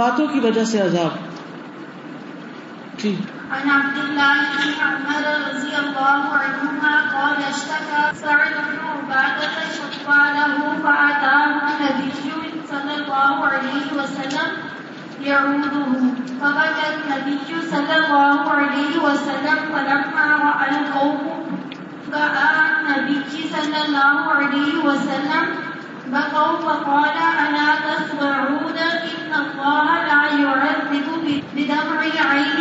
باتوں کی وجہ سے عذاب. ٹھیک. عن عبد الله بن عمر رضي الله عنهما قال اشتكى سعد بن عبادة شكوى له فأتاه النبي صلى الله عليه وسلم يعوده فبكى النبي صلى الله عليه وسلم فلما رأى القوم بكى النبي صلى الله عليه وسلم بكوا فقال ألا تسمعون إن الله لا يعذب بدمع عين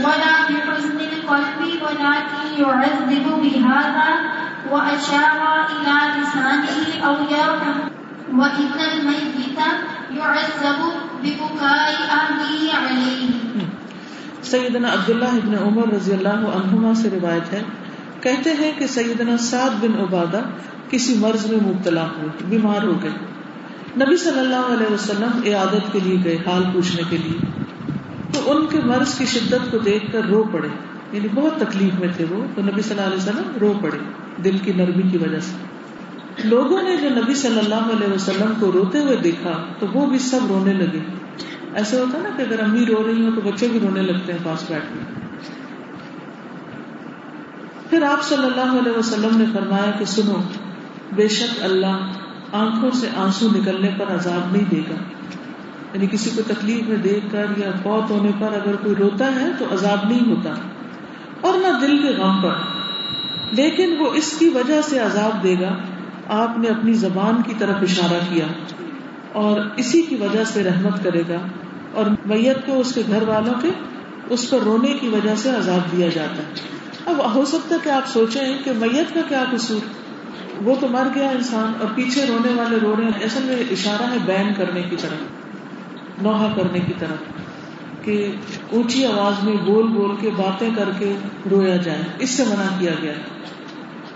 ولا بحزن القلب ولكن يعذب بهذا وأشار إلى لسانه أو يرحم وإن الميت يعذب ببكاء أهله عليه. سیدنا عبداللہ بن عمر رضی اللہ عنہما سے روایت ہے, کہتے ہیں کہ سیدنا سعد بن عبادہ کسی مرض میں مبتلا ہوئے, بیمار ہو گئے. نبی صلی اللہ علیہ وسلم عیادت کے لیے گئے حال پوچھنے کے لیے, تو ان کے مرض کی شدت کو دیکھ کر رو پڑے, یعنی بہت تکلیف میں تھے وہ, تو نبی صلی اللہ علیہ وسلم رو پڑے دل کی نرمی کی وجہ سے. لوگوں نے جو نبی صلی اللہ علیہ وسلم کو روتے ہوئے دیکھا تو وہ بھی سب رونے لگے. ایسا ہوتا نا کہ اگر امی رو رہی ہوں تو بچے بھی رونے لگتے ہیں پاس بیٹھ کے. پھر آپ صلی اللہ علیہ وسلم نے فرمایا کہ سنو, بے شک اللہ آنکھوں سے آنسو نکلنے پر عذاب نہیں دے گا, یعنی کسی کو تکلیف میں دیکھ کر یا فوت ہونے پر اگر کوئی روتا ہے تو عذاب نہیں ہوتا, اور نہ دل کے غم پر, لیکن وہ اس کی وجہ سے عذاب دے گا. آپ نے اپنی زبان کی طرف اشارہ کیا اور اسی کی وجہ سے رحمت کرے گا, اور میت کو اس کے گھر والوں کے اس پر رونے کی وجہ سے عذاب دیا جاتا ہے. اب ہو سکتا ہے کہ آپ سوچیں کہ میت کا کیا قصور, وہ تو مر گیا انسان اور پیچھے رونے والے رو رہے ہیں. اصل میں اشارہ ہے بین کرنے کی طرف, نوحہ کرنے کی طرف, کہ اونچی آواز میں بول بول کے باتیں کر کے رویا جائے, اس سے منع کیا گیا,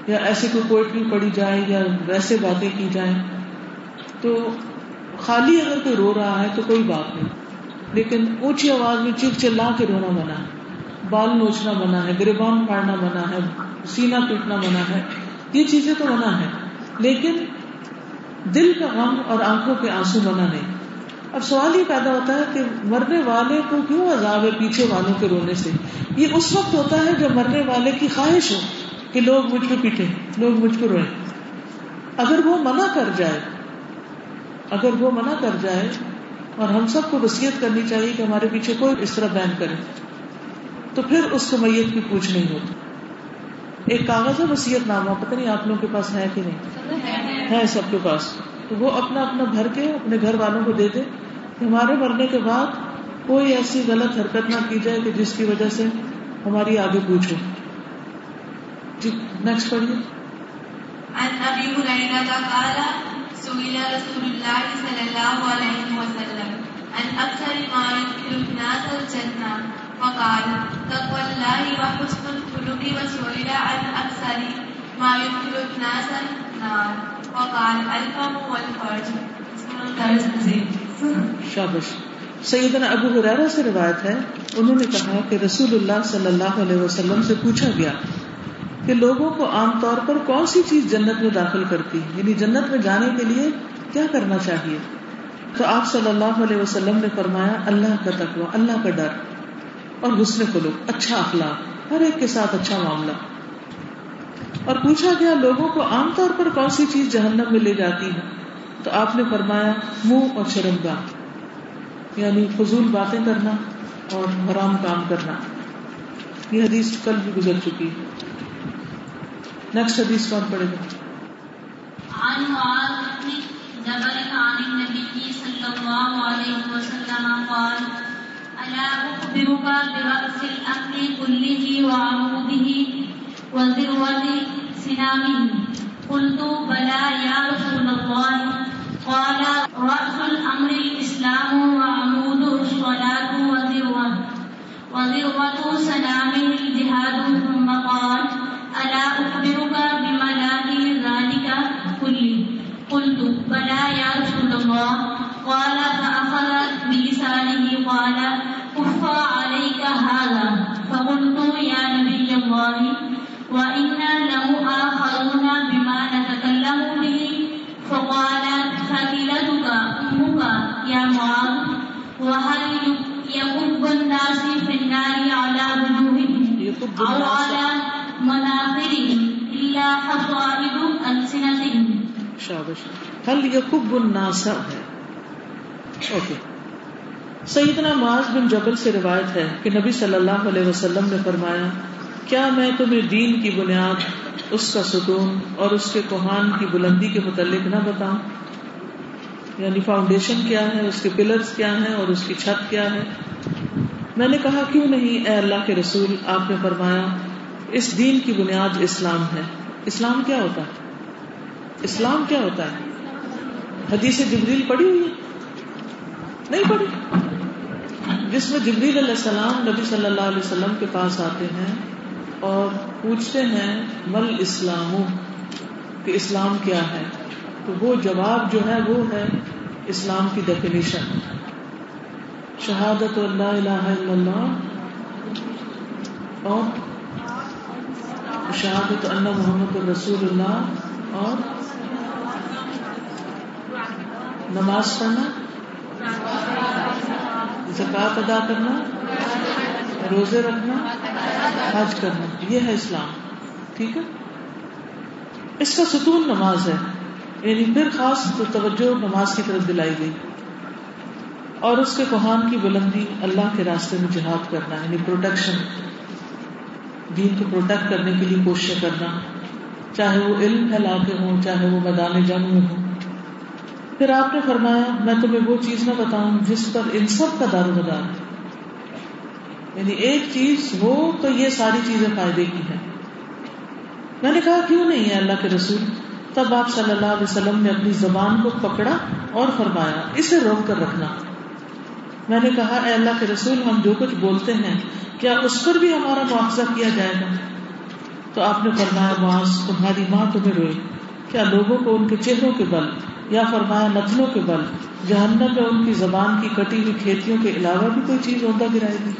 یا ایسے کوئی پوئٹری پڑھی جائے یا ویسے باتیں کی جائیں. تو خالی اگر کوئی رو رہا ہے تو کوئی بات نہیں, لیکن اونچی آواز میں چیخ چلا کے رونا منع ہے, بال نوچنا منع ہے, گریبان پھاڑنا منع ہے, سینہ پیٹنا منع ہے, یہ چیزیں تو منع ہیں, لیکن دل کا غم اور آنکھوں کے آنسو منع نہیں. اب سوال یہ پیدا ہوتا ہے کہ مرنے والے کو کیوں عذاب ہے پیچھے والوں کے رونے سے؟ یہ اس وقت ہوتا ہے جب مرنے والے کی خواہش ہو کہ لوگ مجھ پہ پیٹیں, لوگ مجھ پہ روئیں. اگر وہ منع کر جائے, اگر وہ منع کر جائے, اور ہم سب کو وصیت کرنی چاہیے کہ ہمارے پیچھے کوئی اس طرح بین کرے, تو پھر اس کو میت کی پوچھ نہیں ہوتی. ایک کاغذ ہے وصیت نامہ, پتہ نہیں آپ لوگوں کے پاس ہے کہ نہیں ہے, سب کے پاس, تو وہ اپنا اپنا بھر کے اپنے گھر والوں کو دے دے, ہمارے مرنے کے بعد کوئی ایسی غلط حرکت نہ کی جائے کہ جس کی وجہ سے ہماری آگے پوچھو. جی نیکسٹ پڑھیے. عن ابی ہریرہ قال سئل رسول اللہ صلی اللہ علیہ وسلم عن اکثر ما يدخل الناس الجنہ فقال تقوى الله وحسن الخلق وسئل عن اکثر ما يدخل الناس النار وقال الفم والفرج. شابش. سیدنا ابو ہریرہ سے روایت ہے, انہوں نے کہا کہ رسول اللہ صلی اللہ علیہ وسلم سے پوچھا گیا کہ لوگوں کو عام طور پر کون سی چیز جنت میں داخل کرتی, یعنی جنت میں جانے کے لیے کیا کرنا چاہیے؟ تو آپ صلی اللہ علیہ وسلم نے فرمایا اللہ کا تقویٰ, اللہ کا ڈر, اور حسن خلق, اچھا اخلاق, ہر ایک کے ساتھ اچھا معاملہ. اور پوچھا گیا لوگوں کو عام طور پر کون سی چیز جہنم میں لے جاتی ہے, تو آپ نے فرمایا منہ اور شرمگاہ, یعنی فضول باتیں کرنا اور حرام کام کرنا. یہ حدیث کل بھی گزر چکی ہے. نیکسٹ حدیث کون پڑھے گا؟ عن معاذ بن جبل عن النبي صلى الله عليه وسلم قال ألا أخبرك برأس الأمر كله وعموده وذروة سنامه؟ قلت بلى يا رسول الله. قال رأس الأمر الإسلام وعموده الصلاة وذروة سنامه الجهاد. ثم قال ألا أخبرك بملاذ ذلك كله؟ قلت بلى يا رسول الله. قال فأخذ بلسانه قال كفى عليك هذا. فقلت يا نبي الله وَإِنَّا لَمُؤَاخَذُونَ بِمَا نَتَكَلَّمُ بِهِ. فَقَالَ ثَقِلَتُكَ أُمُّكَ يَا مُعَاذُ وهل يقب الناس في النار على وجوههم أو على مناخرهم إلا حصائد ألسنتهم. شاباش. هل يقب الناس ہے. اوکے. سیدنا معاذ بن جبل سے روایت ہے کہ نبی صلی اللہ علیہ وسلم نے فرمایا, کیا میں تمہیں دین کی بنیاد, اس کا ستون اور اس کے کوہان کی بلندی کے متعلق نہ بتاؤں؟ یعنی فاؤنڈیشن کیا ہے, اس کے پلرز کیا ہیں اور اس کی چھت کیا ہے. میں نے کہا کیوں نہیں اے اللہ کے رسول. آپ نے فرمایا اس دین کی بنیاد اسلام ہے. اسلام کیا ہوتا ہے؟ اسلام کیا ہوتا ہے؟ حدیث جبریل پڑھی ہوئی ہے؟ نہیں پڑھی, جس میں جبریل علیہ السلام نبی صلی اللہ علیہ وسلم کے پاس آتے ہیں اور پوچھتے ہیں مل اسلام, کہ اسلام کیا ہے. تو وہ جواب جو ہے وہ ہے اسلام کی ڈیفینیشن, شہادت لا الہ الا اللہ اور شہادت ان محمد رسول اللہ اور نماز پڑھنا, زکوٰۃ ادا کرنا, روزے رکھنا, حج کرنا, یہ ہے اسلام. ٹھیک ہے, اس کا ستون نماز ہے. یعنی پھر خاص توجہ نماز کی طرف دلائی گئی, اور اس کے کوہان کی بلندی اللہ کے راستے میں جہاد کرنا, یعنی پروٹیکشن, دین کو پروٹیکٹ کرنے کے لیے کوششیں کرنا, چاہے وہ علم پھیلا کے ہوں, چاہے وہ میدان جنگ میں ہوں. پھر آپ نے فرمایا میں تمہیں وہ چیز نہ بتاؤں جس پر ان سب کا دار و مدار ہے. یعنی ایک چیز ہو تو یہ ساری چیزیں فائدے کی ہیں. میں نے کہا کیوں نہیں ہے اللہ کے رسول. تب آپ صلی اللہ علیہ وسلم نے اپنی زبان کو پکڑا اور فرمایا اسے روک کر رکھنا. میں نے کہا اے اللہ کے رسول, ہم جو کچھ بولتے ہیں کیا اس پر بھی ہمارا مواخذہ کیا جائے گا؟ تو آپ نے فرمایا معاذ, تمہاری ماں تمہیں روئے, کیا لوگوں کو ان کے چہروں کے بل, یا فرمایا نتنوں کے بل, جہنم میں ان کی زبان کی کٹی ہوئی کھیتیوں کے علاوہ بھی کوئی چیز عمدہ گرائے گی؟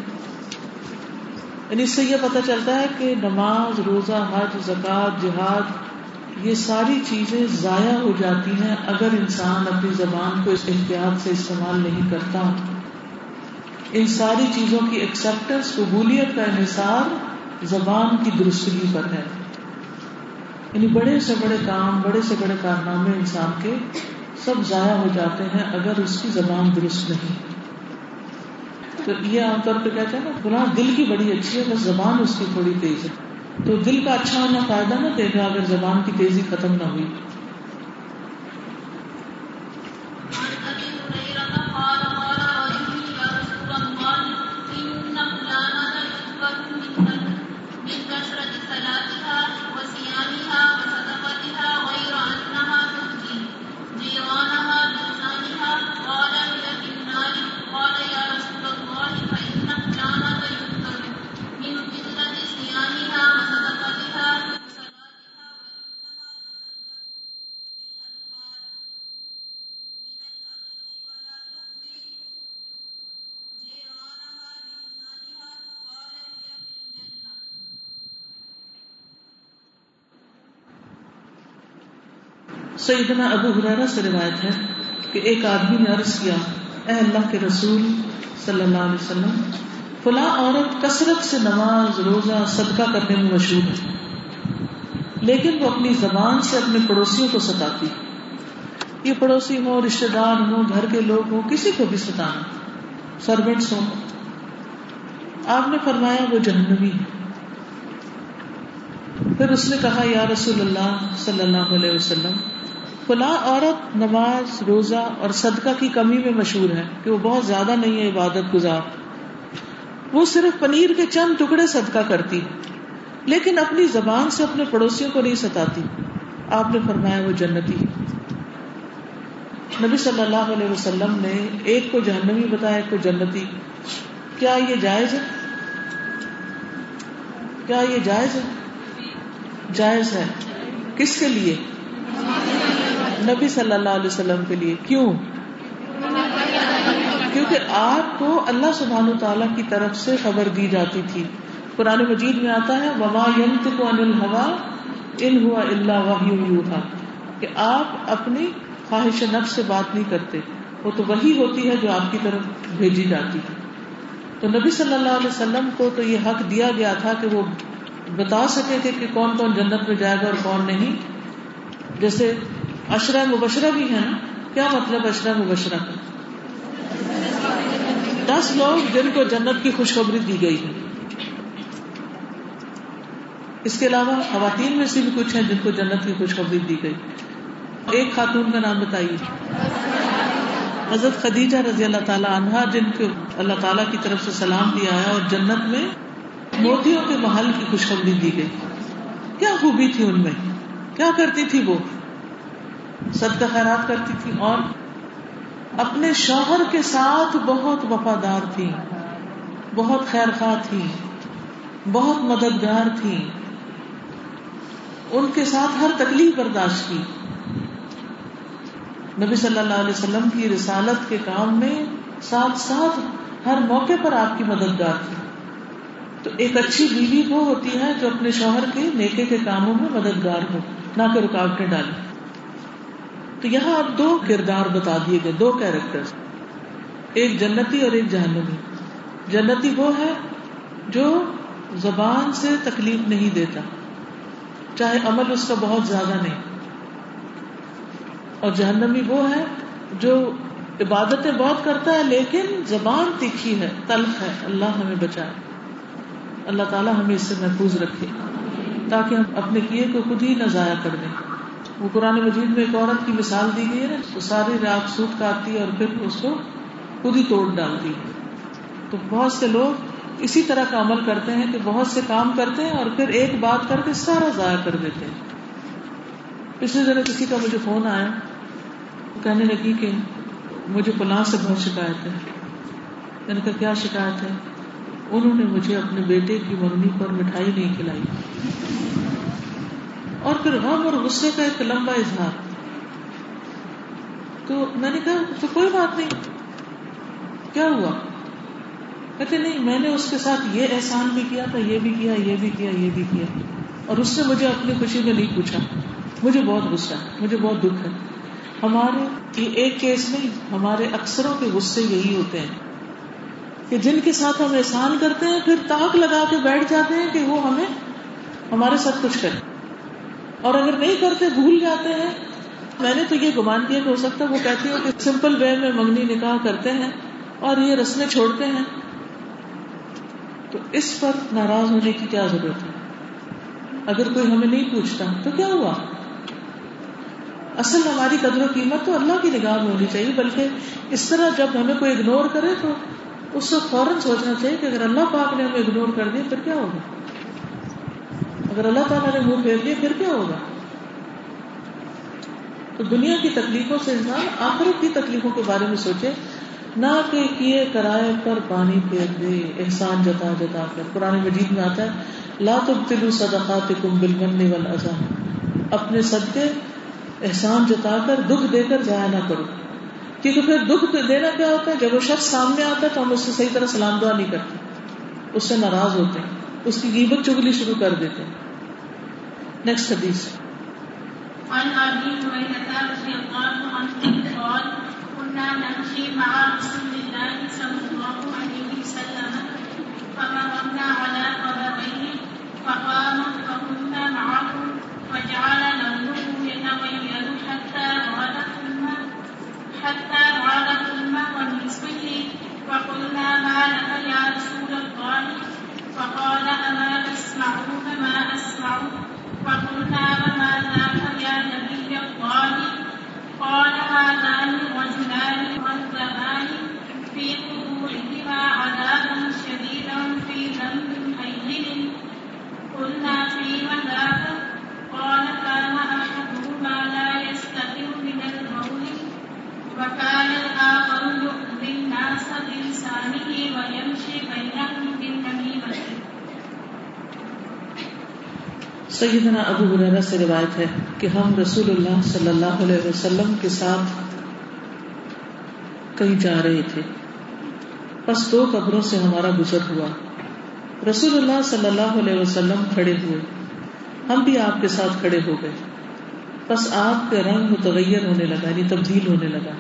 یعنی اس سے یہ پتہ چلتا ہے کہ نماز, روزہ, حج, زکوٰۃ, جہاد, یہ ساری چیزیں ضائع ہو جاتی ہیں اگر انسان اپنی زبان کو اس احتیاط سے استعمال نہیں کرتا. ان ساری چیزوں کی ایکسیپٹنس, قبولیت کا انحصار زبان کی درستگی پر ہے. یعنی بڑے سے بڑے کام, بڑے سے بڑے کارنامے انسان کے سب ضائع ہو جاتے ہیں اگر اس کی زبان درست نہیں. تو یہ عام طور پہ کہتے ہیں نا قرآن دل کی بڑی اچھی ہے بس زبان اس کی تھوڑی تیز ہے. تو دل کا اچھا ہونا فائدہ نہ دے گا اگر زبان کی تیزی ختم نہ ہوئی. سیدنا ابو ہریرہ سے روایت ہے کہ ایک آدمی نے عرض کیا اے اللہ کے رسول صلی اللہ علیہ وسلم, فلاں عورت کثرت سے نماز, روزہ, صدقہ کرنے میں مشہور ہے, لیکن وہ اپنی زبان سے اپنے پڑوسیوں کو ستاتی. یہ پڑوسی ہوں, رشتہ دار ہوں, گھر کے لوگ ہوں, کسی کو بھی ستانا, سرونٹس ہوں. آپ نے فرمایا وہ جہنمی ہے. پھر اس نے کہا یا رسول اللہ صلی اللہ علیہ وسلم, فلاں عورت نماز, روزہ اور صدقہ کی کمی میں مشہور ہے کہ وہ بہت زیادہ نہیں ہے عبادت گزار, وہ صرف پنیر کے چند ٹکڑے صدقہ کرتی, لیکن اپنی زبان سے اپنے پڑوسیوں کو نہیں ستاتی. آپ نے فرمایا وہ جنتی. نبی صلی اللہ علیہ وسلم نے ایک کو جہنمی بتایا, ایک کو جنتی. کیا یہ جائز ہے؟ کیا یہ جائز ہے؟ جائز ہے. کس کے لیے؟ نبی صلی اللہ علیہ وسلم کے لیے. کیوں؟ کیونکہ آپ کو اللہ سبحانہ وتعالی کی طرف سے خبر دی جاتی تھی. قرآن مجید میں آتا ہے وَمَا يَنْطِقُ عَنِ الْهَوَىٰ إِنْ هُوَ إِلَّا وَحْيٌ يُوحَىٰ, کہ آپ اپنی خواہش نفس سے بات نہیں کرتے, وہ تو وہی ہوتی ہے جو آپ کی طرف بھیجی جاتی ہے. تو نبی صلی اللہ علیہ وسلم کو تو یہ حق دیا گیا تھا کہ وہ بتا سکے تھے کہ کون کون جنت میں جائے گا اور کون نہیں. جیسے عشرہ مبشرہ بھی ہے نا, کیا مطلب عشرہ مبشرہ کا؟ 10 لوگ جن کو جنت کی خوشخبری دی گئی ہے. اس کے علاوہ خواتین میں سے بھی کچھ ہیں جن کو جنت کی خوشخبری دی گئی. ایک خاتون کا نام بتائیے, حضرت خدیجہ رضی اللہ تعالی عنہا, جن کو اللہ تعالیٰ کی طرف سے سلام دیا ہے اور جنت میں موتیوں کے محل کی خوشخبری دی گئی. کیا خوبی تھی ان میں, کیا کرتی تھی؟ وہ صدقہ خیرات کرتی تھی اور اپنے شوہر کے ساتھ بہت وفادار تھی, بہت خیر خواہ تھی, بہت مددگار تھی, ان کے ساتھ ہر تکلیف برداشت کی. نبی صلی اللہ علیہ وسلم کی رسالت کے کام میں ساتھ ساتھ ہر موقع پر آپ کی مددگار تھی. تو ایک اچھی بیوی وہ ہوتی ہے جو اپنے شوہر کے نیکی کے کاموں میں مددگار ہو, نہ کہ رکاوٹیں ڈالے. تو یہاں آپ 2 کردار بتا دیے گئے, 2 کیریکٹرز, ایک جنتی اور ایک جہنمی. جنتی وہ ہے جو زبان سے تکلیف نہیں دیتا, چاہے عمل اس کا بہت زیادہ نہیں, اور جہنمی وہ ہے جو عبادتیں بہت کرتا ہے لیکن زبان تیکھی ہے, تلخ ہے. اللہ ہمیں بچائے, اللہ تعالیٰ ہمیں اس سے محفوظ رکھے تاکہ ہم اپنے کیے کو خود ہی نہ ضائع کر دیں. وہ قرآن مجید میں ایک عورت کی مثال دی گئی ہے نا, وہ ساری رات سود کھاتی ہے اور پھر اس کو خود ہی توڑ ڈالتی ہے. تو بہت سے لوگ اسی طرح کا عمل کرتے ہیں کہ بہت سے کام کرتے ہیں اور پھر ایک بات کر کے سارا ضائع کر دیتے ہیں. پچھلے دنوں کسی کا مجھے فون آیا, وہ کہنے لگی کہ مجھے فلاں سے بہت شکایت ہے. میں نے کہا کیا شکایت ہے؟ انہوں نے مجھے اپنے بیٹے کی منگنی پر مٹھائی نہیں کھلائی. اور پھر غم اور غصے کا ایک لمبا اظہار. تو میں نے کہا تو کوئی بات نہیں, کیا ہوا؟ کہتے نہیں, میں نے اس کے ساتھ یہ احسان بھی کیا تھا, یہ بھی کیا, یہ بھی کیا, یہ بھی کیا, اور اس نے مجھے اپنی خوشی میں نہیں پوچھا. مجھے بہت غصہ ہے, مجھے بہت دکھ ہے. ہمارے یہ ایک کیس نہیں, ہمارے اکثروں کے غصے یہی ہوتے ہیں کہ جن کے ساتھ ہم احسان کرتے ہیں پھر تاک لگا کے بیٹھ جاتے ہیں کہ وہ ہمیں ہمارے ساتھ کچھ کرے, اور اگر نہیں کرتے بھول جاتے ہیں. میں نے تو یہ گمان کیا کہ ہو سکتا ہے وہ کہتی ہو کہ سمپل وے میں منگنی نکاح کرتے ہیں اور یہ رسمیں چھوڑتے ہیں. تو اس پر ناراض ہونے کی کیا ضرورت ہے؟ اگر کوئی ہمیں نہیں پوچھتا تو کیا ہوا؟ اصل ہماری قدر و قیمت تو اللہ کی نگاہ میں ہونی چاہیے, بلکہ اس طرح جب ہمیں کوئی اگنور کرے تو اس سے فوراً سوچنا چاہیے کہ اگر اللہ پاک نے ہمیں اگنور کر دیا پھر کیا ہوگا, اگر اللہ تعالیٰ نے منہ پھیر لیا پھر کیا ہوگا. تو دنیا کی تکلیفوں سے انسان آخرت کی تکلیفوں کے بارے میں سوچے, نہ کہ کیے کرائے پر پانی پھیر دے احسان جتا جتا کر. قرآن مجید میں آتا ہے لا تبطلوا صدقاتکم بالمن والاذی, اپنے صدقے احسان جتا کر دکھ دے کر ضائع نہ کرو, کیونکہ پھر دکھ دینا کیا ہوتا ہے, جب وہ شخص سامنے آتا ہے تو ہم اس سے صحیح طرح سلام دعا نہیں کرتے, اس سے ناراض ہوتے ہیں, اس کی غیبت چغلی شروع کر دیتے ہیں. نیکسٹ حدیث. عن ابي هريره رضي الله عنه قال كنا نمشي مع رسول الله صلى الله عليه وسلم فمررنا على قبرين فقام فكنا معه وجعل لونه يتغير حتى عاد ثم ونصفه وقلنا ما لك يا رسول الله فقال أما تسمعون ما أسمع وقلنا وما ذاك يا نبي الله قال هذان رجلان مكذبان في قبورهما عذاب شديد في ذنب أيهم قلنا فيم ذاك قال كان أحدهما لا يستطيع من القول وكان الآخر يؤذي الناس بلسانه ويمشي بينهم بالنميمة. سیدنا ابو ہریرہ سے روایت ہے کہ ہم رسول اللہ صلی اللہ علیہ وسلم کے ساتھ کہیں جا رہے تھے, پس 2 قبروں سے ہمارا گزر ہوا. رسول اللہ صلی اللہ علیہ وسلم کھڑے ہوئے, ہم بھی آپ کے ساتھ کھڑے ہو گئے, پس آپ کا رنگ متغیر ہونے لگا, یعنی تبدیل ہونے لگا.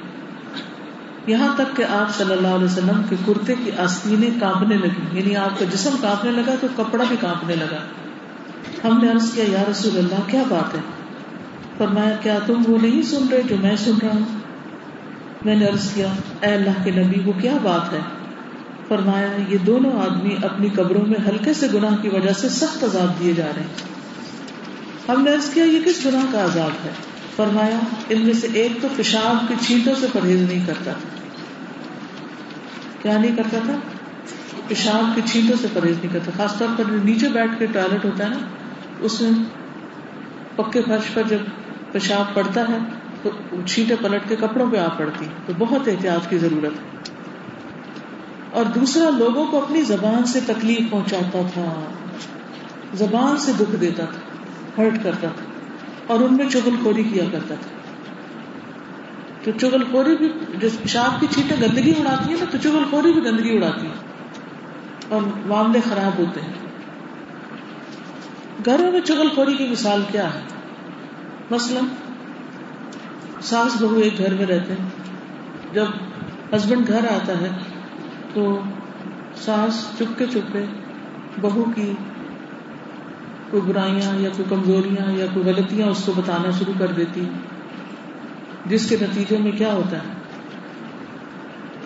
یہاں تک کہ آپ صلی اللہ علیہ وسلم کے کرتے کی آستینیں کانپنے لگی, یعنی آپ کا جسم کانپنے لگا تو کپڑا بھی کانپنے لگا. ہم نے عرض کیا, یا رسول اللہ کیا بات ہے؟ فرمایا, کیا تم وہ نہیں سن رہے جو میں سن رہا ہوں؟ میں نے عرض کیا, اے اللہ کے نبی وہ کیا بات ہے؟ فرمایا, یہ دونوں آدمی اپنی قبروں میں ہلکے سے گناہ کی وجہ سے سخت عذاب دیے جا رہے ہیں. ہم نے عرض کیا, یہ کس گناہ کا عذاب ہے؟ فرمایا, ان میں سے ایک تو پیشاب کی چھینٹوں سے پرہیز نہیں کرتا. کیا نہیں کرتا تھا؟ پیشاب کی چھینٹوں سے پرہیز نہیں کرتا. خاص طور پر نیچے بیٹھ کے ٹوائلٹ ہوتا ہے نا, اس میں پکے فرش پر جب پیشاب پڑتا ہے تو چھینٹیں پلٹ کے کپڑوں پہ آ پڑتی, تو بہت احتیاط کی ضرورت ہے. اور دوسرا, لوگوں کو اپنی زبان سے تکلیف پہنچاتا تھا, زبان سے دکھ دیتا تھا, ہرٹ کرتا تھا, اور ان میں چغل خوری کیا کرتا تھا. تو چغل خوری بھی, جس پیشاب کی چھینٹیں گندگی اڑاتی ہیں نا, تو چغل خوری بھی گندگی اڑاتی ہے اور معاملے خراب ہوتے ہیں. گھروں میں چغل خوری کی مثال کیا ہے؟ مثلا ساس بہو ایک گھر میں رہتے ہیں, جب ہسبینڈ گھر آتا ہے تو ساس چپکے چپکے بہو کی کوئی برائیاں یا کوئی کمزوریاں یا کوئی غلطیاں اس کو بتانا شروع کر دیتی, جس کے نتیجے میں کیا ہوتا ہے؟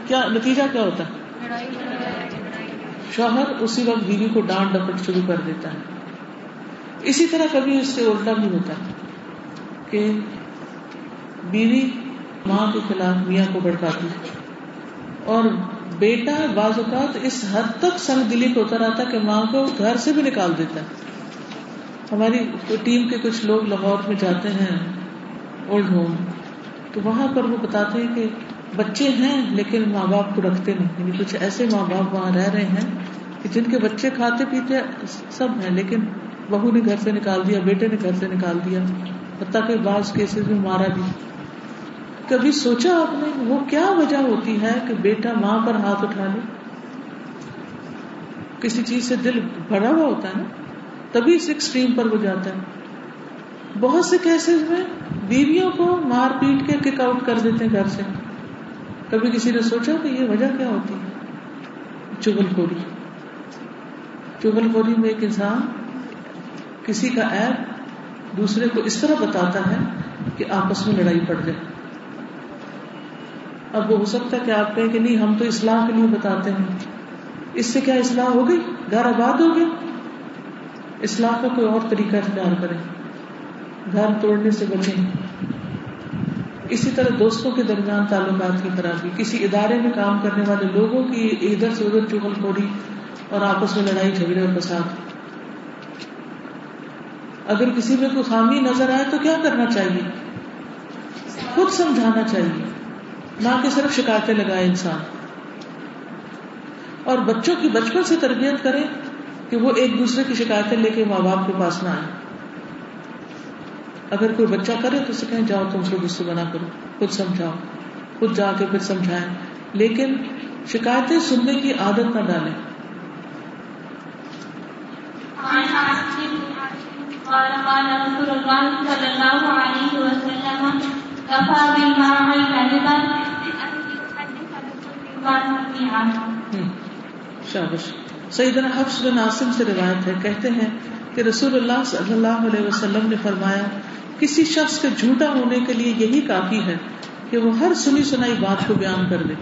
کیا نتیجہ کیا ہوتا ہے؟ شوہر اسی وقت بیوی کو ڈانٹ ڈپٹ شروع کر دیتا ہے. اسی طرح کبھی اس سے الٹا بھی ہوتا ہے کہ بیوی ماں کے خلاف میاں کو بھڑکاتی, اور بیٹا بعض اوقات اس حد تک سنگ دلی کو اتر آتا کہ ماں کو گھر سے بھی نکال دیتا ہے. ہماری ٹیم کے کچھ لوگ لاہور میں جاتے ہیں اولڈ ہوم, تو وہاں پر وہ بتاتے ہیں کہ بچے ہیں لیکن ماں باپ کو رکھتے نہیں, یعنی کچھ ایسے ماں باپ وہاں رہ رہے ہیں کہ جن کے بچے کھاتے پیتے سب ہیں, لیکن بہو نے گھر سے نکال دیا, بیٹے نے گھر سے نکال دیا, حتیٰ کہ بعض کیسز میں مارا بھی. کبھی سوچا آپ نے وہ کیا وجہ ہوتی ہے کہ بیٹا ماں پر ہاتھ اٹھا لے؟ کسی چیز سے دل بھرا ہوا ہوتا ہے نا, تبھی اس ایکسٹریم پر وہ جاتا ہے. بہت سے کیسز میں بیویوں کو مار پیٹ کے کک آؤٹ کر دیتے ہیں گھر سے. کبھی کسی نے سوچا کہ یہ وجہ کیا ہوتی ہے؟ چغل خوری. چغل خوری میں ایک انسان کسی کا عیب دوسرے کو اس طرح بتاتا ہے کہ آپس میں لڑائی پڑ جائے. اب وہ ہو سکتا ہے کہ آپ کہیں کہ نہیں ہم تو اصلاح کے لیے بتاتے ہیں, اس سے کیا اصلاح ہو گئی؟ گھر آباد ہو گیا. اصلاح کا کوئی اور طریقہ اختیار کریں, گھر توڑنے سے بچیں. اسی طرح دوستوں کے درمیان تعلقات کی خرابی, کسی ادارے میں کام کرنے والے لوگوں کی ادھر سے ادھر چغل خوری اور آپس میں لڑائی جھگڑے اور فساد. اگر کسی میں کوئی خامی نظر آئے تو کیا کرنا چاہیے؟ خود سمجھانا چاہیے, نہ کہ صرف شکایتیں لگائے انسان. اور بچوں کی بچپن سے تربیت کریں کہ وہ ایک دوسرے کی شکایتیں لے کے ماں باپ کے پاس نہ آئیں. اگر کوئی بچہ کرے تو اسے کہیں جاؤ تم اس کو غصے بنا کرو, خود سمجھاؤ, خود جا کے پھر سمجھائیں, لیکن شکایتیں سننے کی عادت نہ ڈالیں. قال قال رسول الله صلى الله عليه وسلم كفى بالمرء كذبا أن يحدث بالله فيها. شاباش. سیدنا حفص بن عاصم سے روایت ہے, کہتے ہیں کہ رسول اللہ صلی اللہ علیہ وسلم نے فرمایا کسی شخص کے جھوٹا ہونے کے لیے یہی کافی ہے کہ وہ ہر سنی سنائی بات کو بیان کر دے.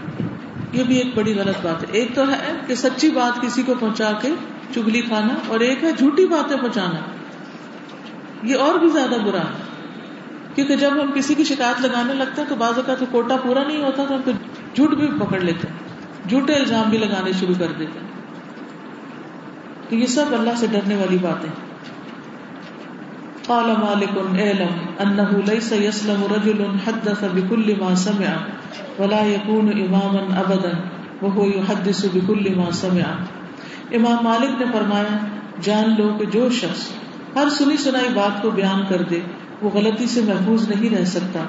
یہ بھی ایک بڑی غلط بات ہے. ایک تو ہے کہ سچی بات کسی کو پہنچا کے چگلی کھانا, اور ایک ہے جھوٹی باتیں پہنچانا. یہ اور بھی زیادہ برا ہے, کیونکہ جب ہم کسی کی شکایت لگانے لگتے ہیں تو بعض اوقات کوٹا پورا نہیں ہوتا تو ہم پھر جھوٹ بھی پکڑ لیتے ہیں, جھوٹے الزام بھی لگانے شروع کر دیتے ہیں. تو یہ سب اللہ سے ڈرنے والی باتیں. قال مالک اعلم انه ليس يسلم رجل حدث بكل ما سمع ولا يكون اماما ابدا وهو يحدث بكل ما سمع. امام مالک نے فرمایا جان لو کہ جو شخص ہر سنی سنائی بات کو بیان کر دے وہ غلطی سے محفوظ نہیں رہ سکتا,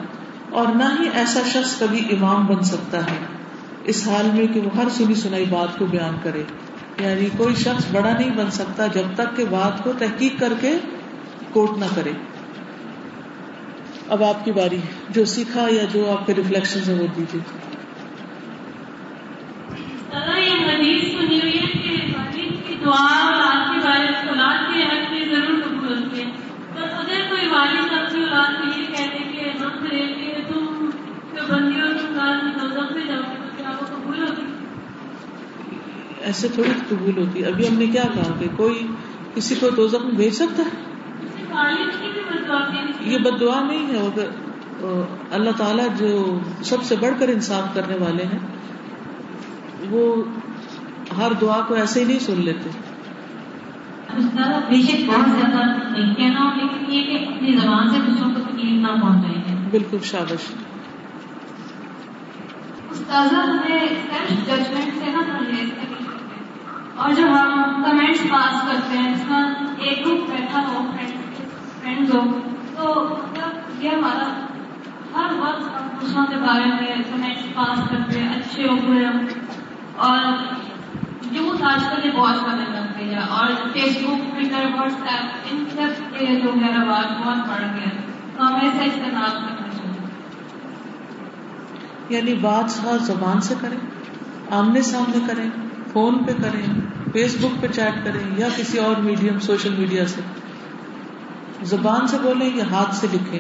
اور نہ ہی ایسا شخص کبھی امام بن سکتا ہے اس حال میں کہ وہ ہر سنی سنائی بات کو بیان کرے. یعنی کوئی شخص بڑا نہیں بن سکتا جب تک کہ بات کو تحقیق کر کے کوٹ نہ کرے. اب آپ کی باری, جو سیکھا یا جو آپ کے ریفلیکشنز ہیں وہ دیجیے. جن کی دعا اور آپ کی وارث اولاد کے حق میں ضرور قبول ہوتے ہیں. بس اگر کوئی والد اپنی اولاد کو یہ کہتے کہ ہم خریدتے ہیں تم بندی اور تم دوزخ میں جاؤ گے تو کیا وہ قبول ہوتی؟ ایسے تھوڑی قبول ہوتی. ابھی ہم نے کیا کہا کہ کوئی کسی کو دوزخ میں بھیج سکتا ہے؟ یہ بد دعا نہیں ہے. اگر اللہ تعالیٰ جو سب سے بڑھ کر انصاف کرنے والے ہیں وہ ہر دعا کو ایسے ہی نہیں سن لیتے. بے شک بہت زیادہ کہنا لیکن یہ کہ اپنی زبان سے دوسروں کو تکلیف نہ پہنچائیں. بالکل شاباش. استاد ہمیں سیلف ججمنٹ سے نہ پرہیز کریں اور جو ہم کمنٹس پاس کرتے ہیں اس میں ایک گروپ بیٹھا ہو فرینڈ ہو تو یہ ہمارا ہر وقت ہم دوسروں کے بارے میں کمنٹس پاس کرتے ہیں اچھے ہو برے ہو. اور یوتھ آج کل یہ بہت زیادہ کرتے ہیں اور Facebook Twitter WhatsApp ان سب کے جو ہے رواج بہت بڑھ گیا تو ہمیں اسے اجتناب کرنا چاہیے. یعنی بات ہر زبان سے کریں, آمنے سامنے کریں, فون پہ کریں, فیس بک پہ چیٹ کریں یا کسی اور میڈیم سوشل میڈیا سے, زبان سے بولیں یا ہاتھ سے لکھیں,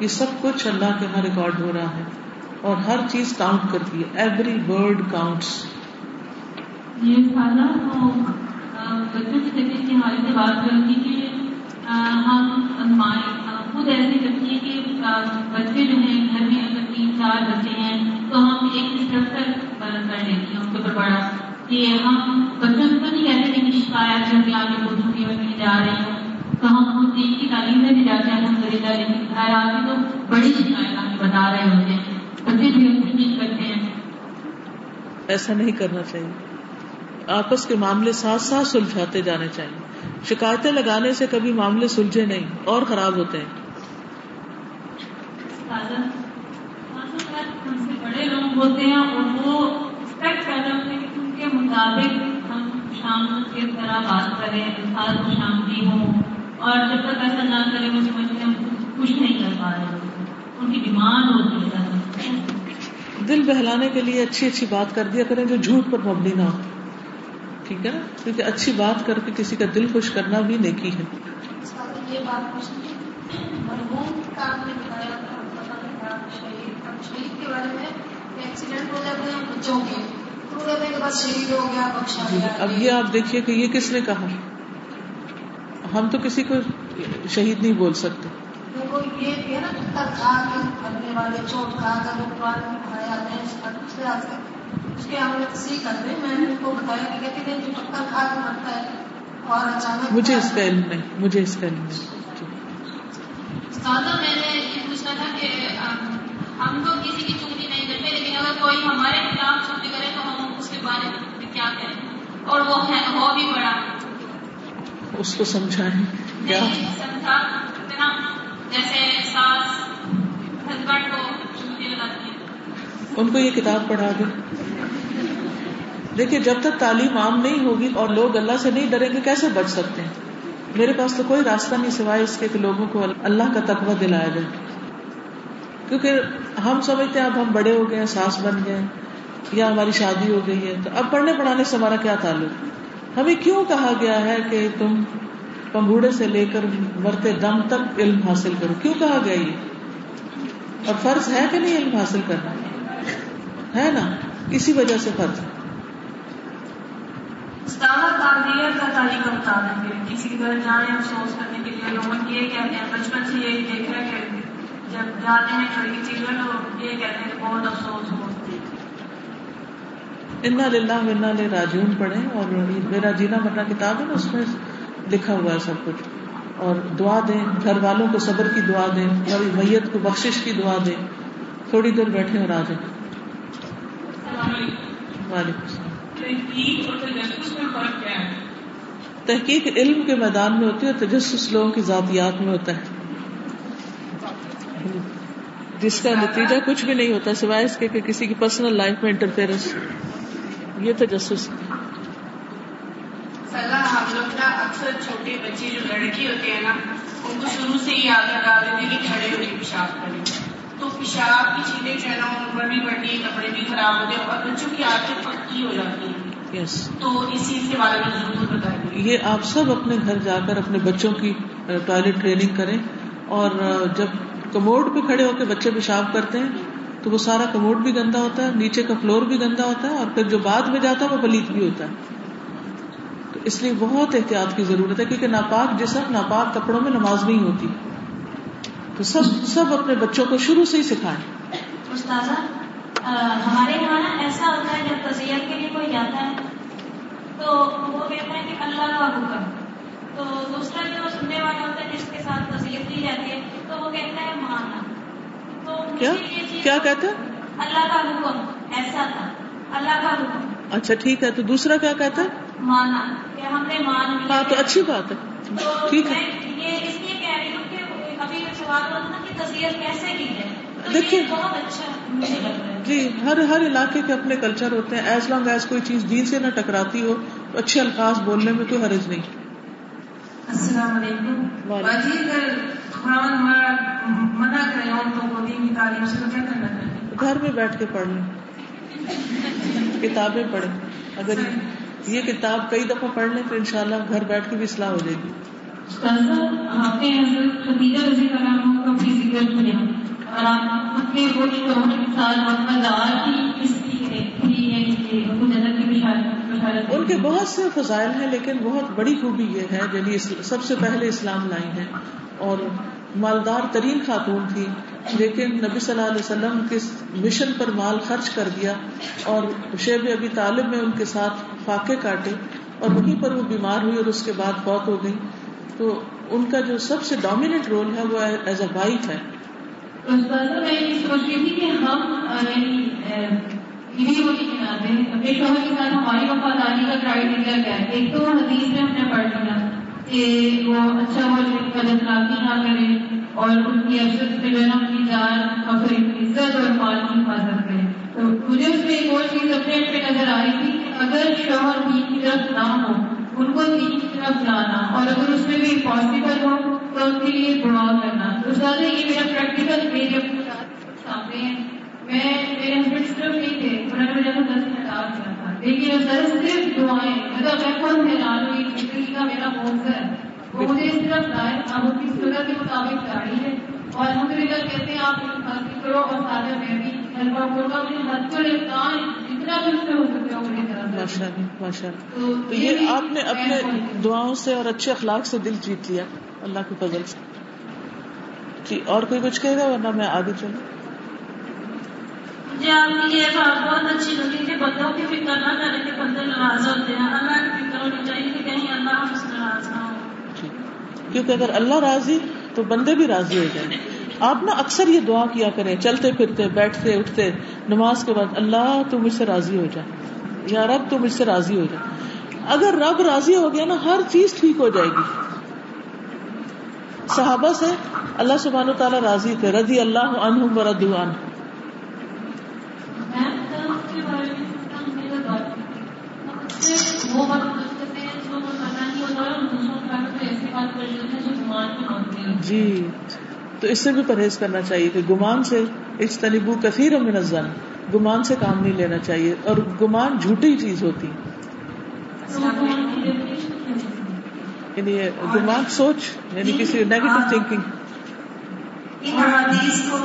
یہ سب کچھ اللہ کے ہاں ریکارڈ ہو رہا ہے اور ہر چیز کاؤنٹ کرتی ہے. Every word counts. یہ سارا بچوں کی طبیعت کی حالت سے بات کرتی کہ ہم خود ایسی کرتی ہے کہ بچے جو ہیں گھر میں اگر 3-4 بچے ہیں تو ہم ایک اسٹرکچر کر لیتے ہیں ان کے اوپر بڑا کہ ہم بچوں کو نہیں کہتے کہ میری شکایت کر کے آگے بولوں گی میں نہیں جا رہی ہوں تو ہم خود دیکھ کی تعلیم میں بھی جاتے ہیں ہم خریدا لیکن گھر آ کے تو بڑی شکایت آگے بتا رہے ہوتے ہیں بچے جو ہے کرتے ہیں. ایسا نہیں کرنا چاہیے. آپس کے معاملے ساتھ ساتھ سلجھاتے جانے چاہیے. شکایتیں لگانے سے کبھی معاملے سلجھے نہیں اور خراب ہوتے ہیں. بڑے لوگ ہوتے ہیں اور وہ ایکسپیکٹ کر رہے ہیں کہ ان کے مطابق ہم شام کی طرح بات کریں, مثال کو شاملی ہوں اور جب تک ایسا نہ کریں وہ سمجھتے ہیں کچھ نہیں کر پا رہے, ان کی ڈیمانڈ ہوتی ہے. دل بہلانے کے لیے اچھی اچھی بات کر دیا کریں جو جھوٹ پر مبنی نہ ہو. ٹھیک ہے نا, کیونکہ اچھی بات کر کے کسی کا دل خوش کرنا بھی نیکی ہے. یہ بات مرحوم کام نے بتایا تھا شہید کے بارے میں ایکسیڈنٹ ہو گیا بچوں کے تھوڑے دن کے بعد شہید ہو گیا بخشا گیا. اب یہ آپ دیکھیے کہ یہ کس نے کہا, ہم تو کسی کو شہید نہیں بول سکتے. دیکھو یہ کہ نا کتا کھا کے مرنے والے چوٹ کھا کر لوگ کھائے آتے ہیں اس کے ہم تصحیح کرتے ہیں. میں نے ان کو بتایا کہ کہتے ہیں جو پکا کھا کے مرتا ہے اور اچانک مجھے اس کا علم نہیں. استاد میں نے یہ پوچھنا تھا کہ ہم تو کسی کی چغلی نہیں کرتے لیکن اگر کوئی ہمارے خلاف چغلی کرے تو ہم اس کے بارے میں کیا کریں اور وہ ہے وہ بھی بڑا اس کو سمجھائیں کیا سمجھا نا جیسے ساس ہسبینڈ کو چغلی لگاتی ہے ان کو یہ کتاب پڑھا دیں. دیکھیے جب تک تعلیم عام نہیں ہوگی اور لوگ اللہ سے نہیں ڈریں گے کیسے بچ سکتے ہیں. میرے پاس تو کوئی راستہ نہیں سوائے اس کے کہ لوگوں کو اللہ کا تقویٰ دلایا جائے, کیونکہ ہم سمجھتے ہیں اب ہم بڑے ہو گئے ہیں, ساس بن گئے یا ہماری شادی ہو گئی ہے تو اب پڑھنے پڑھانے سے ہمارا کیا تعلق. ہمیں کیوں کہا گیا ہے کہ تم پنگوڑے سے لے کر مرتے دم تک علم حاصل کرو, کیوں کہا گیا یہ؟ اور فرض ہے کہ نہیں علم حاصل کرنا ہے نا, اسی وجہ سے فرض. تعبیر کا طریقہ بتانا کہ کسی کے گھر جانے افسوس کرنے کے لیے لوگ یہ کہتے ہیں بچپن سے یہی دیکھ رہے ہیں کہ جب جاتے ہیں گھر کی چیزیں لوگ یہ کہتے ہیں کہ بہت افسوس ہو. انا للہ و انا الیہ راجعون پڑھیں اور میرا جینا مرنا کتاب ہے نا اس میں لکھا ہوا ہے سب کچھ. اور دعا دیں گھر والوں کو, صبر کی دعا دیں, اور میت کو بخشش کی دعا دیں. تھوڑی دیر بیٹھے اور آ جائیں. وعلیکم السلام. تحقیق اور تجسس میں فرق کیا ہے؟ تحقیق علم کے میدان میں ہوتی ہے اور تجسس لوگوں کی ذاتیات میں ہوتا ہے جس کا نتیجہ کچھ بھی نہیں ہوتا سوائے اس کے کہ کسی کی پرسنل لائف میں انٹرفیئرنس, یہ تجسس. ہم لوگ نا اکثر چھوٹے بچے جو لڑکی ہوتے ہیں نا ان کو شروع سے ہی یاد لگا دیتے ہیں کہ کھڑے ہو کے پیشاب کریں تو پیشاب کی چیزیں جو ہے نا ان پر بھی بڑی, کپڑے بھی خراب ہوتے ہیں اور بچوں کی عادتیں پکی ہو جاتی ہیں. تو اسی کے بارے میں ضرور بتائیں. یہ آپ سب اپنے گھر جا کر اپنے بچوں کی ٹوائلٹ ٹریننگ کریں, اور جب کموڈ پہ کھڑے ہو کے بچے پیشاب کرتے ہیں تو وہ سارا کموڈ بھی گندا ہوتا ہے, نیچے کا فلور بھی گندا ہوتا ہے, اور پھر جو بعد میں جاتا ہے وہ پلیت بھی ہوتا ہے. تو اس لیے بہت احتیاط کی ضرورت ہے, کیونکہ ناپاک جسم ناپاک کپڑوں میں نماز نہیں ہوتی. تو سب اپنے بچوں کو شروع سے ہی سکھائیں. استاذہ ہمارے یہاں نا ایسا ہوتا ہے جب تزیین کے لیے کوئی جاتا ہے تو وہ کہتا ہے کہ اللہ کا حکم, تو دوسرا جو سننے والا ہوتا ہے جس کے ساتھ تزیین کی جاتی ہے تو وہ کہتا ہے مانا, تو کیا کہتا ہے اللہ کا حکم, ایسا تھا اللہ کا حکم. اچھا ٹھیک ہے, تو دوسرا کیا کہتا ہے مانا, کہ ہم نے مان لیا. ہاں تو اچھی بات ہے, ٹھیک ہے. یہ اس لیے کہہ رہی ہوں کہ ابھی سوال ہوتا نا کہ تزیین کیسے کی جائے. دیکھیے جی, ہر علاقے کے اپنے کلچر ہوتے ہیں. ایز لانگ ایز کوئی چیز دین سے نہ ٹکراتی ہو تو اچھے الفاظ بولنے میں کوئی حرج نہیں. السلام علیکم. باجی اگر قرآن منع کرے عورتوں کو دینی تعلیم سے تو کیا کرنا چاہیے؟ گھر میں بیٹھ کے پڑھ لیں, کتابیں پڑھیں. اگر یہ کتاب کئی دفعہ پڑھ لیں تو انشاءاللہ گھر بیٹھ کے بھی اصلاح ہو جائے گی. آپ نے حضرت خدیجہ رضی اللہ عنہا کو اپنی ذکر کیا, اور آپ نے وہ مثال ان کے بہت سے فضائل ہیں, لیکن بہت بڑی خوبی یہ ہے یعنی سب سے پہلے اسلام لائی ہیں اور مالدار ترین خاتون تھی, لیکن نبی صلی اللہ علیہ وسلم کے مشن پر مال خرچ کر دیا, اور شعب ابی طالب میں ان کے ساتھ فاقے کاٹے, اور وہیں پر وہ بیمار ہوئی اور اس کے بعد فوت ہو گئی. تو ان کا جو سب سے ڈومیننٹ رول ہے وہ ایز اے وائف ہے. میں یہ سوچتی تھی کہ ہم اپنے شوہر کے ساتھ ہماری وفاداری کا کرائیٹیریا کیا ہے؟ ایک تو حدیث میں ہم نے پڑھ لیا کہ وہ اچھا غلط کامی نہ کرے, اور ان کی عزت پہ جو ہے نا اپنی جان اور پھر عزت اور مال کی حفاظت کرے. تو مجھے اس میں ایک اور چیز اپنے پہ نظر آ رہی تھی کہ اگر شوہر دین کی طرف نہ ہو, ان کو دین کی طرف لانا, اور اگر اس میں بھی پاسبل ہو تو ان کے لیے دعا کرنا. تو سر یہ میرا پریکٹیکل میرے سامنے ہے. میں میرے ہسبینڈ صرف نہیں تھے, انہوں نے مجھے 10 منٹ آ دیا تھا, لیکن سر صرف دعائیں, مطلب میں خود حیران ہوئی. زندگی کا میرا موضوع ہے, وہ مجھے اس طرف لائے. آپ ان کی ضرورت کے مطابق گاڑی ہے, اور ہم ریزلٹ کہتے ہیں آپ حاصل کرو, اور ساتھ میں بھی ہلوا بولگا مجھے ہاتھ کو جتنا بھی اس میں ہو سکتا ہوں میری طرف. ماشاء اللہ, ماشاء اللہ. تو یہ آپ نے اپنے دعاؤں سے اور اچھے اخلاق سے دل جیت لیا اللہ کے فضل سے. جی اور کوئی کچھ کہے گا ورنہ میں آگے چلوں. مجھے آپ کی یہ بات بہت اچھی لگی کہ بندوں کی فکر نہ کریں کہ بندے ناراض ہوتے ہیں, اللہ کی فکر ہونی چاہیے کہ کہیں اللہ ہم سے ناراض نہ ہو, کیونکہ اگر اللہ راضی تو بندے بھی راضی ہو جائیں. آپ نا اکثر یہ دعا کیا کریں چلتے پھرتے بیٹھتے اٹھتے نماز کے بعد, اللہ تو مجھ سے راضی ہو جا, یا رب تو مجھ سے راضی ہو جا. اگر رب راضی ہو گیا نا ہر چیز ٹھیک ہو جائے گی. صحابہ سے اللہ سبحانہ تعالیٰ راضی تھے, رضی اللہ عنہم ورضوا عنہ. جی تو اس سے بھی پرہیز کرنا چاہیے کہ گمان سے اجتنبوا کثیرا من الظن, گمان سے کام نہیں لینا چاہیے, اور گمان جھوٹی چیز ہوتی. یعنی دماغ سوچ یعنی کسی نیگیٹو تھنکنگ. ان حدیث کو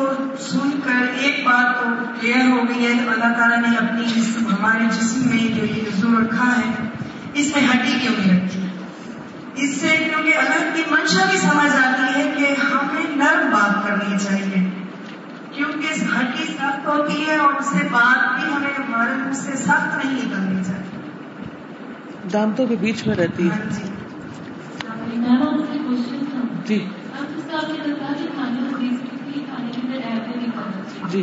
سن کر ایک بات تو کلیئر ہو گئی ہے کہ اللہ تعالیٰ نے اپنی ہمارے جسم میں جو یہ عضو رکھا ہے اس میں ہڈی کیوں نہیں رکھی, اس سے کیونکہ اللہ کی منشا بھی سمجھ آتی ہے کہ ہمیں نرم بات کرنی چاہیے, کیونکہ ہڈی سخت ہوتی ہے اور اس سے بات بھی ہمیں ہمارے منہ سے سخت نہیں نکلنی چاہیے, دانتوں کے بیچ میں رہتی ہے. جی جی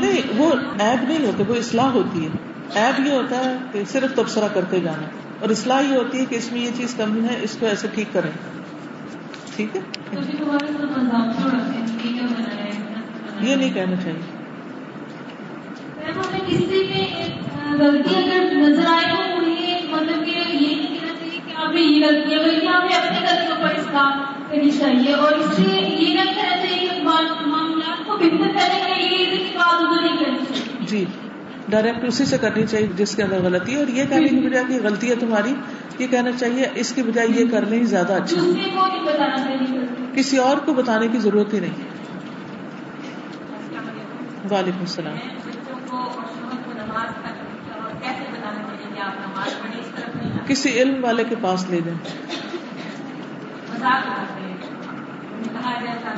نہیں, وہ عیب نہیں ہوتے, وہ اصلاح ہوتی ہے. عیب یہ ہوتا ہے کہ صرف تبصرہ کرتے جانا, اور اصلاح یہ ہوتی ہے کہ اس میں یہ چیز کمی ہے, اس کو ایسے ٹھیک کریں. ٹھیک ہے, یہ نہیں کہنا چاہیے. کسی میں غلطی اگر نظر آئے تو مطلب کہ یہ نہیں کہنا چاہیے کہ آپ نے یہ غلطی ہے, بلکہ ہمیں اپنے غلطیوں پر اصلاح کرنی چاہیے, اور اس سے یہ نہ کہنا چاہیے معاملات کو بہتر کرنے کا یہ ڈائریکٹ اسی سے کرنی چاہیے جس کے اندر غلطی ہے, اور یہ کہنے کی بجائے کہ غلطی ہے تمہاری, یہ کہنا چاہیے اس کی بجائے یہ کرنے ہی زیادہ اچھا ہے, کسی اور کو بتانے کی ضرورت ہی نہیں. وعلیکم السلام. کسی علم والے کے پاس لے جائیں,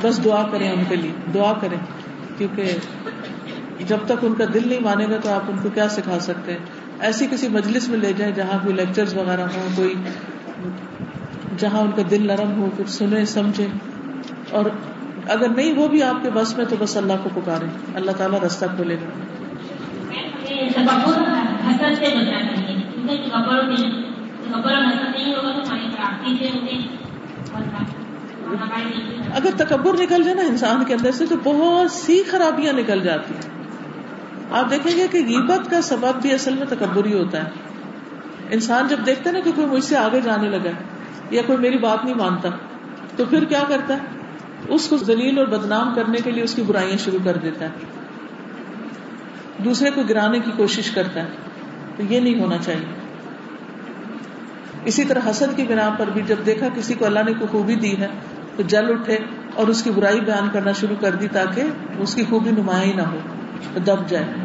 بس دعا کریں ان کے لیے, دعا کریں, کیونکہ جب تک ان کا دل نہیں مانے گا تو آپ ان کو کیا سکھا سکتے ہیں. ایسی کسی مجلس میں لے جائیں جہاں کوئی لیکچرز وغیرہ ہوں, کوئی جہاں ان کا دل نرم ہو, کچھ سنیں سمجھیں, اور اگر نہیں وہ بھی آپ کے بس میں تو بس اللہ کو پکاریں, اللہ تعالیٰ رستہ کھولے گا. اگر تکبر نکل جائے نا انسان کے اندر سے تو بہت سی خرابیاں نکل جاتی ہیں. آپ دیکھیں گے کہ غیبت کا سبب بھی اصل میں تکبر ہی ہوتا ہے. انسان جب دیکھتا ہے نا کہ کوئی مجھ سے آگے جانے لگا ہے یا کوئی میری بات نہیں مانتا, تو پھر کیا کرتا ہے, اس کو ذلیل اور بدنام کرنے کے لیے اس کی برائیاں شروع کر دیتا ہے, دوسرے کو گرانے کی کوشش کرتا ہے. تو یہ نہیں ہونا چاہیے. اسی طرح حسد کی بنا پر بھی جب دیکھا کسی کو اللہ نے کوئی خوبی دی ہے تو جل اٹھے اور اس کی برائی بیان کرنا شروع کر دی تاکہ اس کی خوبی نمایاں نہ ہو, دب جائے.